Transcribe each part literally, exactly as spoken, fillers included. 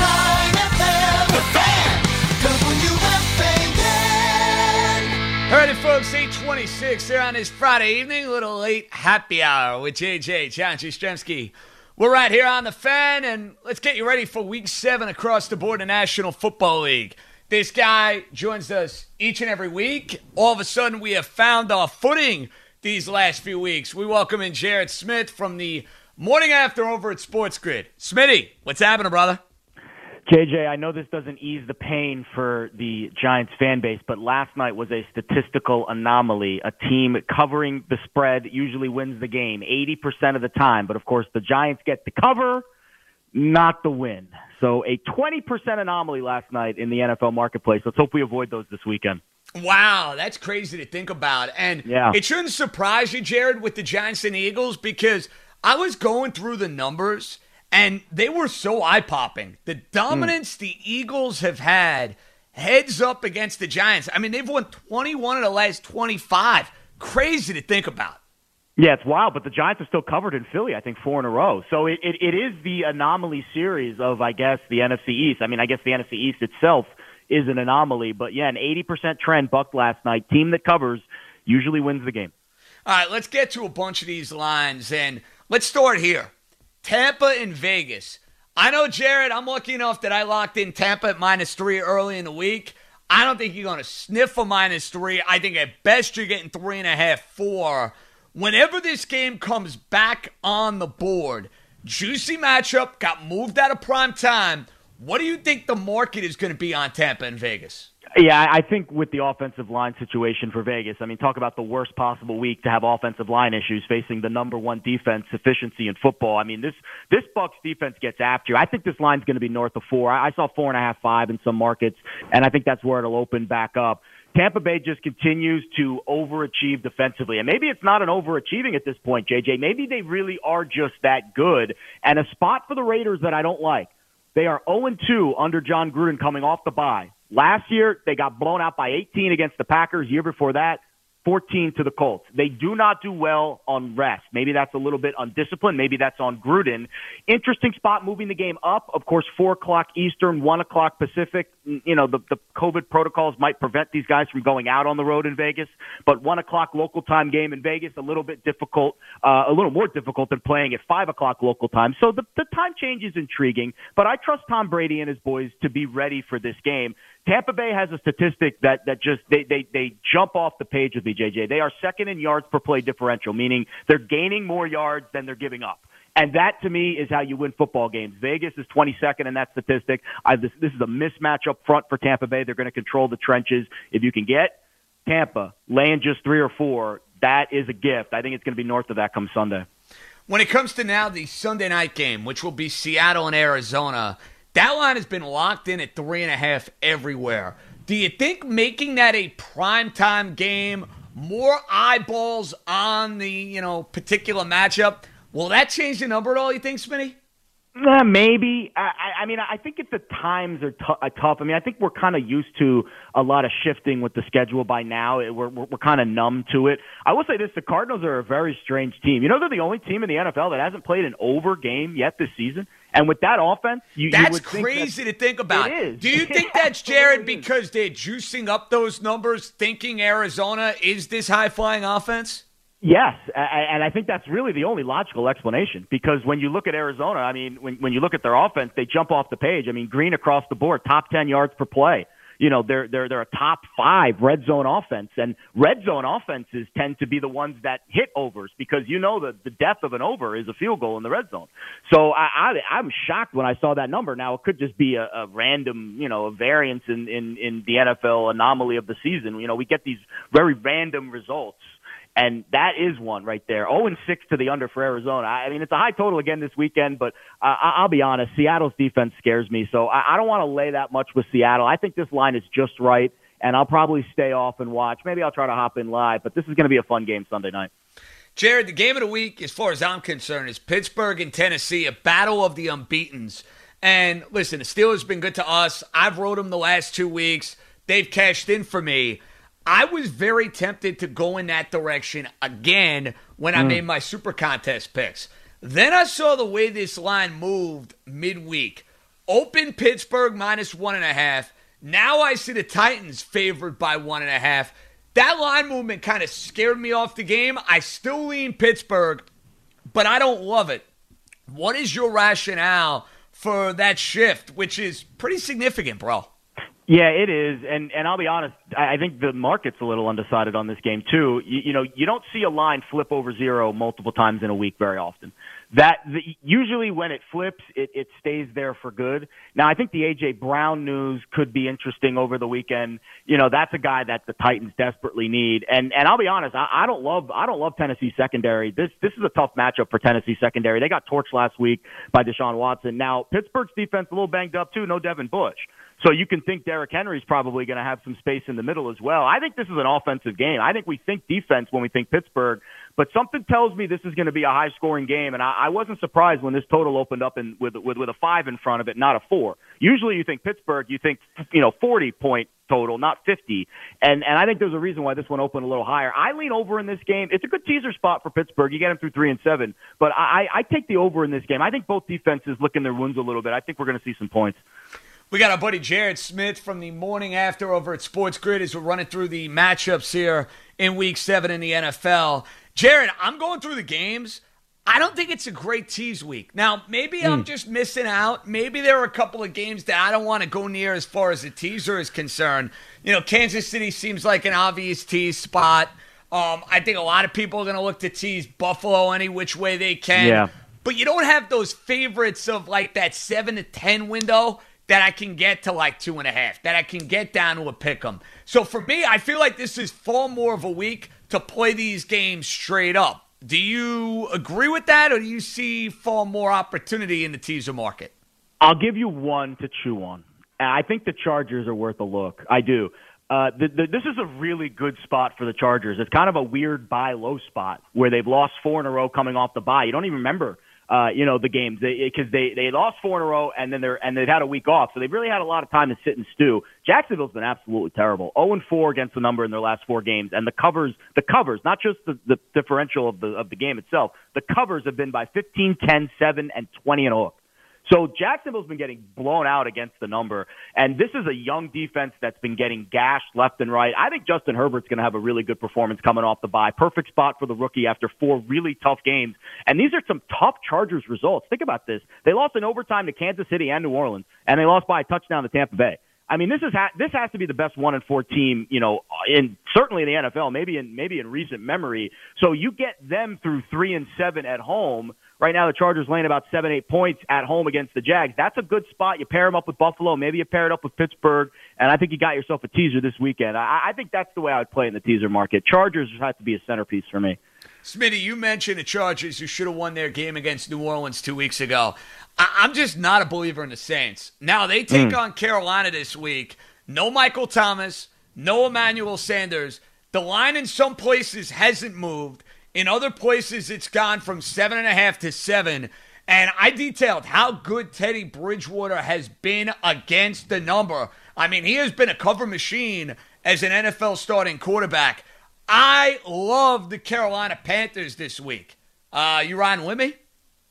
nine F M. The Fan, W F A N. All righty, folks, eight twenty-six here on this Friday evening, a little late happy hour with J J John G. Stremski. We're right here on The Fan, and let's get you ready for Week seven across the board in the National Football League. This guy joins us each and every week. All of a sudden, we have found our footing these last few weeks. We welcome in Jared Smith from the Morning After over at Sports Grid. Smitty, what's happening, brother? J J, I know this doesn't ease the pain for the Giants fan base, but last night was a statistical anomaly. A team covering the spread usually wins the game eighty percent of the time, but of course the Giants get the cover, not the win. So a twenty percent anomaly last night in the N F L marketplace. Let's hope we avoid those this weekend. Wow, that's crazy to think about. And yeah. It shouldn't surprise you, Jared, with the Giants and the Eagles, because I was going through the numbers and they were so eye-popping. The dominance mm. the Eagles have had heads up against the Giants. I mean, they've won twenty-one of the last twenty-five. Crazy to think about. Yeah, it's wild, but the Giants are still covered in Philly, I think, four in a row. So it, it, it is the anomaly series of, I guess, the N F C East. I mean, I guess the N F C East itself is an anomaly. But, yeah, an eighty percent trend bucked last night. Team that covers usually wins the game. All right, let's get to a bunch of these lines, and let's start here. Tampa and Vegas. I know, Jared, I'm lucky enough that I locked in Tampa at minus three early in the week. I don't think you're going to sniff a minus three. I think at best you're getting three and a half, four. Whenever this game comes back on the board, juicy matchup, got moved out of prime time. What do you think the market is going to be on Tampa and Vegas? Yeah, I think with the offensive line situation for Vegas, I mean, talk about the worst possible week to have offensive line issues facing the number one defense efficiency in football. I mean, this this Bucs defense gets after you. I think this line's going to be north of four. I saw four and a half, five in some markets, and I think that's where it'll open back up. Tampa Bay just continues to overachieve defensively. And maybe it's not an overachieving at this point, J J. Maybe they really are just that good. And a spot for the Raiders that I don't like. They are oh and two under John Gruden coming off the bye. Last year, they got blown out by eighteen against the Packers. Year before that, fourteen to the Colts. They do not do well on rest. Maybe that's a little bit undisciplined. Maybe that's on Gruden. Interesting spot moving the game up. Of course, four o'clock Eastern, one o'clock Pacific. You know, the, the COVID protocols might prevent these guys from going out on the road in Vegas. But one o'clock local time game in Vegas, a little bit difficult, uh, a little more difficult than playing at five o'clock local time. So the, the time change is intriguing. But I trust Tom Brady and his boys to be ready for this game. Tampa Bay has a statistic that, that just, they, they, they jump off the page with me, J J. They are second in yards per play differential, meaning they're gaining more yards than they're giving up. And that, to me, is how you win football games. Vegas is twenty-second in that statistic. I, this, this is a mismatch up front for Tampa Bay. They're going to control the trenches. If you can get Tampa laying just three or four, that is a gift. I think it's going to be north of that come Sunday. When it comes to now the Sunday night game, which will be Seattle and Arizona, that line has been locked in at three and a half everywhere. Do you think making that a primetime game, more eyeballs on the, you know, particular matchup, will that change the number at all, you think, Smitty? Uh, maybe. I, I mean, I think if the times are, t- are tough, I mean, I think we're kind of used to a lot of shifting with the schedule by now. It, we're we're, we're kind of numb to it. I will say this, the Cardinals are a very strange team. You know, they're the only team in the N F L that hasn't played an over game yet this season. And with that offense, you, that's you would think crazy that's, to think about. It is. Do you think that's, Jared, because they're juicing up those numbers, thinking Arizona is this high-flying offense? Yes, and I think that's really the only logical explanation, because when you look at Arizona, I mean, when, when you look at their offense, they jump off the page. I mean, Green across the board, top ten yards per play. you know, they're they're they're a top five red zone offense, and red zone offenses tend to be the ones that hit overs, because you know that the death of an over is a field goal in the red zone. So I, I I'm shocked when I saw that number. Now it could just be a, a random, you know, a variance in, in in the N F L anomaly of the season. You know, we get these very random results. And that is one right there. oh and six to the under for Arizona. I mean, it's a high total again this weekend, but uh, I'll be honest, Seattle's defense scares me. So I, I don't want to lay that much with Seattle. I think this line is just right, and I'll probably stay off and watch. Maybe I'll try to hop in live, but this is going to be a fun game Sunday night. Jared, the game of the week, as far as I'm concerned, is Pittsburgh and Tennessee, a battle of the unbeatens. And listen, the Steelers have been good to us. I've rode them the last two weeks. They've cashed in for me. I was very tempted to go in that direction again when I mm. made my Super Contest picks. Then I saw the way this line moved midweek. Open Pittsburgh minus one and a half. Now I see the Titans favored by one and a half. That line movement kind of scared me off the game. I still lean Pittsburgh, but I don't love it. What is your rationale for that shift, which is pretty significant, bro? Yeah, it is, and and I'll be honest, I think the market's a little undecided on this game too. You, you know, you don't see a line flip over zero multiple times in a week very often. That the, usually when it flips, it, it stays there for good. Now, I think the A J. Brown news could be interesting over the weekend. You know, that's a guy that the Titans desperately need. And and I'll be honest, I, I don't love I don't love Tennessee secondary. This this is a tough matchup for Tennessee secondary. They got torched last week by Deshaun Watson. Now, Pittsburgh's defense a little banged up too. No Devin Bush. So you can think Derrick Henry's probably going to have some space in the middle as well. I think this is an offensive game. I think we think defense when we think Pittsburgh, but something tells me this is going to be a high-scoring game, and I, I wasn't surprised when this total opened up in, with, with with a five in front of it, not a four. Usually you think Pittsburgh, you think, you know, forty-point total, not fifty. And and I think there's a reason why this one opened a little higher. I lean over in this game. It's a good teaser spot for Pittsburgh. You get them through three and seven. But I, I take the over in this game. I think both defenses look in their wounds a little bit. I think we're going to see some points. We got our buddy Jared Smith from the morning after over at Sports Grid as we're running through the matchups here in week seven in the N F L. Jared, I'm going through the games. I don't think it's a great tease week. Now, maybe mm. I'm just missing out. Maybe there are a couple of games that I don't want to go near as far as a teaser is concerned. You know, Kansas City seems like an obvious tease spot. Um, I think a lot of people are going to look to tease Buffalo any which way they can. Yeah. But you don't have those favorites of like that seven to ten window that I can get to like two and a half, that I can get down to a pick 'em. So for me, I feel like this is far more of a week to play these games straight up. Do you agree with that, or do you see far more opportunity in the teaser market? I'll give you one to chew on. I think the Chargers are worth a look. I do. Uh, the, the, this is a really good spot for the Chargers. It's kind of a weird buy low spot where they've lost four in a row coming off the bye. You don't even remember Uh, you know, the games, because they, they, they lost four in a row, and then they're and they've had a week off, so they've really had a lot of time to sit and stew. Jacksonville's been absolutely terrible, oh and four against the number in their last four games, and the covers, the covers, not just the, the differential of the of the game itself, the covers have been by fifteen, ten, seven, and twenty and a hook. So Jacksonville's been getting blown out against the number, and this is a young defense that's been getting gashed left and right. I think Justin Herbert's going to have a really good performance coming off the bye. Perfect spot for the rookie after four really tough games. And these are some tough Chargers results. Think about this. They lost in overtime to Kansas City and New Orleans, and they lost by a touchdown to Tampa Bay. I mean, this is ha- this has to be the best one and four team, you know, in certainly in the N F L, maybe in maybe in recent memory. So you get them through three and seven at home. Right now, the Chargers laying about seven, eight points at home against the Jags. That's a good spot. You pair them up with Buffalo, maybe you pair it up with Pittsburgh, and I think you got yourself a teaser this weekend. I, I think that's the way I would play in the teaser market. Chargers have to be a centerpiece for me. Smitty, you mentioned the Chargers who should have won their game against New Orleans two weeks ago. I- I'm just not a believer in the Saints. Now, they take mm. on Carolina this week. No Michael Thomas, no Emmanuel Sanders. The line in some places hasn't moved. In other places, it's gone from seven and a half to seven. And I detailed how good Teddy Bridgewater has been against the number. I mean, he has been a cover machine as an N F L starting quarterback. I love the Carolina Panthers this week. Uh, you riding with me?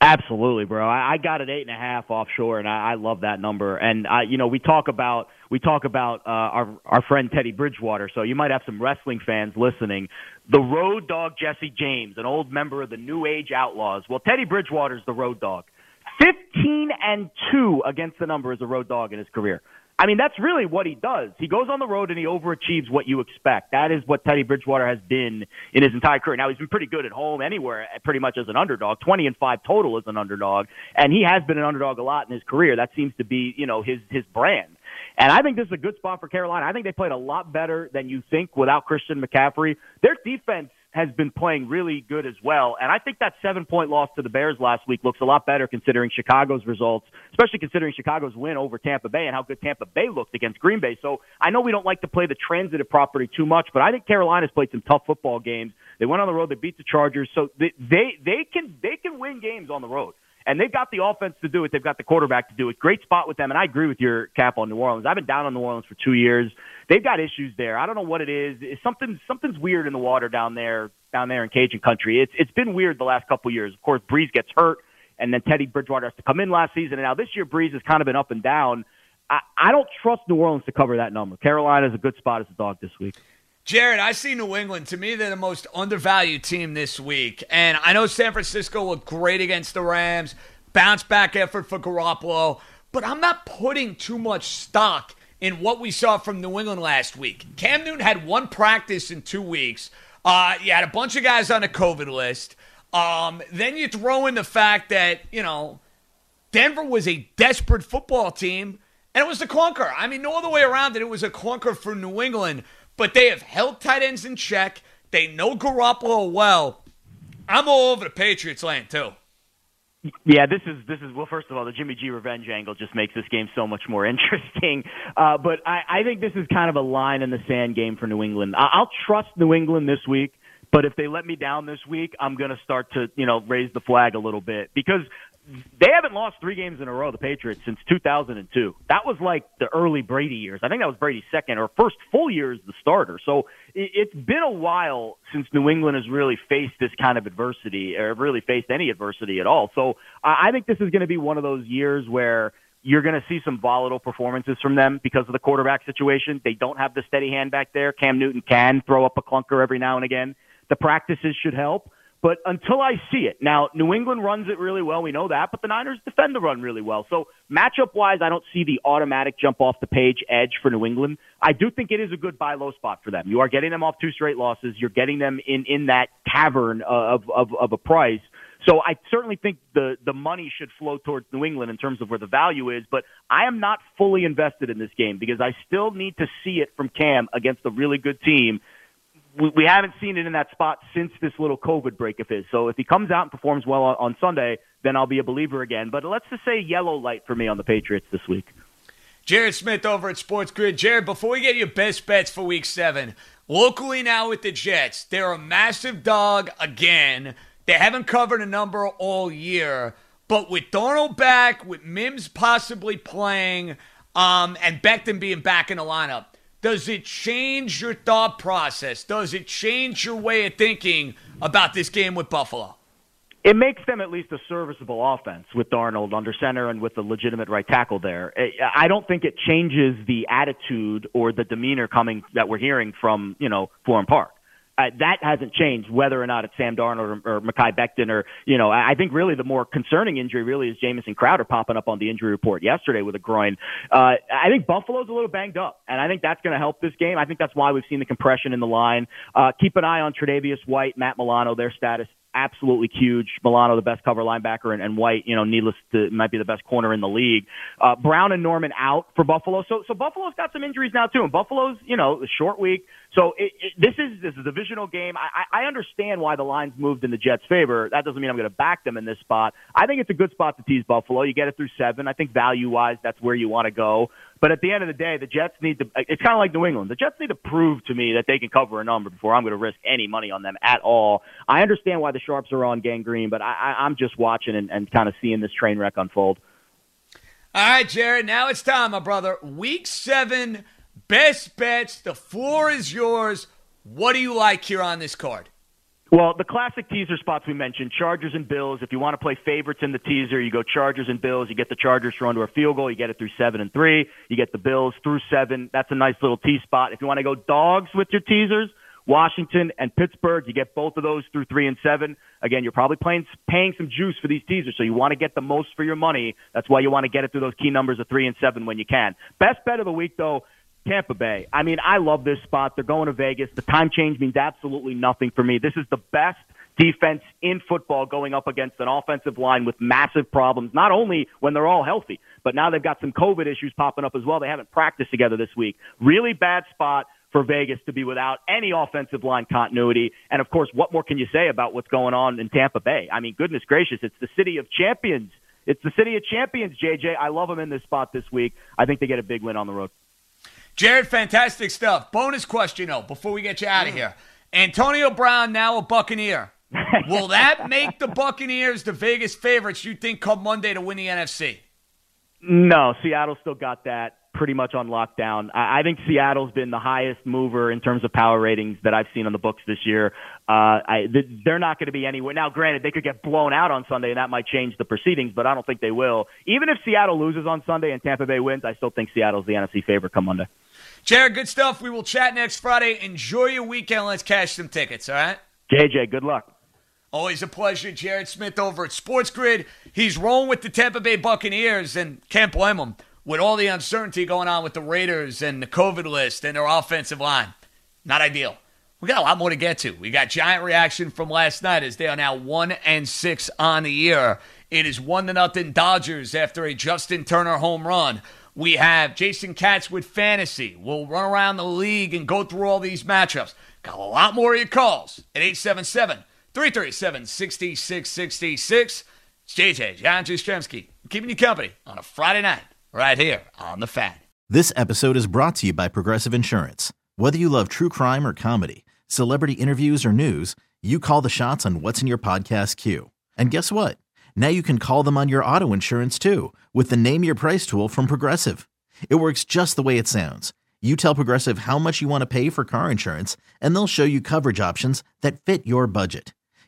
Absolutely, bro. I, I got it eight and a half offshore, and I, I love that number. And I, you know, we talk about we talk about uh, our our friend Teddy Bridgewater. So you might have some wrestling fans listening. The road dog Jesse James, an old member of the New Age Outlaws. Well, Teddy Bridgewater's the road dog. Fifteen and two against the number as a road dog in his career. I mean, that's really what he does. He goes on the road and he overachieves what you expect. That is what Teddy Bridgewater has been in his entire career. Now, he's been pretty good at home anywhere, pretty much as an underdog, twenty and five total as an underdog. And he has been an underdog a lot in his career. That seems to be, you know, his, his brand. And I think this is a good spot for Carolina. I think they played a lot better than you think without Christian McCaffrey. Their defense has been playing really good as well. And I think that seven-point loss to the Bears last week looks a lot better considering Chicago's results, especially considering Chicago's win over Tampa Bay and how good Tampa Bay looked against Green Bay. So I know we don't like to play the transitive property too much, but I think Carolina's played some tough football games. They went on the road, they beat the Chargers. So they they, they can they can win games on the road. And they've got the offense to do it. They've got the quarterback to do it. Great spot with them. And I agree with your cap on New Orleans. I've been down on New Orleans for two years. They've got issues there. I don't know what it is. It's something, something's weird in the water down there, down there in Cajun country. It's it's been weird the last couple of years. Of course, Breeze gets hurt, and then Teddy Bridgewater has to come in last season. And now this year, Breeze has kind of been up and down. I, I don't trust New Orleans to cover that number. Carolina's a good spot as a dog this week. Jared, I see New England. To me, they're the most undervalued team this week. And I know San Francisco looked great against the Rams. Bounce back effort for Garoppolo. But I'm not putting too much stock in what we saw from New England last week. Cam Newton had one practice in two weeks. Uh, you had a bunch of guys on the COVID list. Um, then you throw in the fact that, you know, Denver was a desperate football team. And it was the clunker. I mean, no other way around it. It was a clunker for New England. But they have held tight ends in check. They know Garoppolo well. I'm all over the Patriots land, too. Yeah, this is, this is well, first of all, the Jimmy G revenge angle just makes this game so much more interesting. Uh, but I, I think this is kind of a line in the sand game for New England. I, I'll trust New England this week. But if they let me down this week, I'm going to start to, you know, raise the flag a little bit. Because they haven't lost three games in a row, the Patriots, since two thousand two. That was like the early Brady years. I think that was Brady's second or first full year as the starter. So it's been a while since New England has really faced this kind of adversity or really faced any adversity at all. So I think this is going to be one of those years where you're going to see some volatile performances from them because of the quarterback situation. They don't have the steady hand back there. Cam Newton can throw up a clunker every now and again. The practices should help. But until I see it, now, New England runs it really well. We know that. But the Niners defend the run really well. So matchup-wise, I don't see the automatic jump-off-the-page edge for New England. I do think it is a good buy-low spot for them. You are getting them off two straight losses. You're getting them in, in that cavern of, of, of a price. So I certainly think the, the money should flow towards New England in terms of where the value is, but I am not fully invested in this game because I still need to see it from Cam against a really good team. We, we haven't seen it in that spot since this little COVID break of his. So if he comes out and performs well on, on Sunday, then I'll be a believer again. But let's just say yellow light for me on the Patriots this week. Jared Smith over at Sports Grid. Jared, before we get your best bets for week seven, locally now with the Jets, they're a massive dog again. They haven't covered a number all year, but with Darnold back, with Mims possibly playing, um, and Becton being back in the lineup, does it change your thought process? Does it change your way of thinking about this game with Buffalo? It makes them at least a serviceable offense with Darnold under center and with a legitimate right tackle there. I don't think it changes the attitude or the demeanor coming that we're hearing from, you know, Florham Park. Uh, that hasn't changed, whether or not it's Sam Darnold or, or Mekhi Becton or, you know, I think really the more concerning injury really is Jamison Crowder popping up on the injury report yesterday with a groin. Uh, I think Buffalo's a little banged up, and I think that's going to help this game. I think that's why we've seen the compression in the line. Uh, keep an eye on Tredavious White, Matt Milano, their status. Absolutely huge. Milano, the best cover linebacker, and, and White, you know, needless to, might be the best corner in the league. Uh, Brown and Norman out for Buffalo. So, so Buffalo's got some injuries now too. And Buffalo's, you know, a short week. So it, it, this is, this is a divisional game. I, I understand why the line's moved in the Jets' favor. That doesn't mean I'm going to back them in this spot. I think it's a good spot to tease Buffalo. You get it through seven. I think value-wise, that's where you want to go. But at the end of the day, the Jets need to – it's kind of like New England. The Jets need to prove to me that they can cover a number before I'm going to risk any money on them at all. I understand why the Sharps are on gangrene, but I, I, I'm just watching and, and kind of seeing this train wreck unfold. All right, Jared, now it's time, my brother. Week seven, best bets. The floor is yours. What do you like here on this card? Well, the classic teaser spots we mentioned, Chargers and Bills. If you want to play favorites in the teaser, you go Chargers and Bills. You get the Chargers for under a field goal. You get it through seven and three. You get the Bills through seven. That's a nice little tee spot. If you want to go dogs with your teasers, Washington and Pittsburgh. You get both of those through three and seven. Again, you're probably playing, paying some juice for these teasers, so you want to get the most for your money. That's why you want to get it through those key numbers of three and seven when you can. Best bet of the week, though, Tampa Bay. I mean, I love this spot. They're going to Vegas. The time change means absolutely nothing for me. This is the best defense in football going up against an offensive line with massive problems, not only when they're all healthy, but now they've got some COVID issues popping up as well. They haven't practiced together this week. Really bad spot for Vegas to be without any offensive line continuity. And, of course, what more can you say about what's going on in Tampa Bay? I mean, goodness gracious, it's the city of champions. It's the city of champions, J J. I love them in this spot this week. I think they get a big win on the road. Jared, fantastic stuff. Bonus question, though, before we get you out of here. Antonio Brown, now a Buccaneer. Will that make the Buccaneers the Vegas favorites, you think, come Monday to win the N F C? No, Seattle still got that pretty much on lockdown. I think Seattle's been the highest mover in terms of power ratings that I've seen on the books this year. Uh, I, they're not going to be anywhere. Now, granted, they could get blown out on Sunday, and that might change the proceedings, but I don't think they will. Even if Seattle loses on Sunday and Tampa Bay wins, I still think Seattle's the N F C favorite come Monday. Jared, good stuff. We will chat next Friday. Enjoy your weekend. Let's cash some tickets, all right? J J, good luck. Always a pleasure. Jared Smith over at Sports Grid. He's rolling with the Tampa Bay Buccaneers, and can't blame him with all the uncertainty going on with the Raiders and the COVID list and their offensive line. Not ideal. We got a lot more to get to. We got giant reaction from last night as they are now one and six on the year. It is one to nothing Dodgers after a Justin Turner home run. We have Jason Katz with fantasy. We'll run around the league and go through all these matchups. Got a lot more of your calls at eight seven seven, eight seven seven three three seven, six six six six. It's J J, John G. Stremski, keeping you company on a Friday night right here on The Fan. This episode is brought to you by Progressive Insurance. Whether you love true crime or comedy, celebrity interviews or news, you call the shots on what's in your podcast queue. And guess what? Now you can call them on your auto insurance too with the Name Your Price tool from Progressive. It works just the way it sounds. You tell Progressive how much you want to pay for car insurance, and they'll show you coverage options that fit your budget.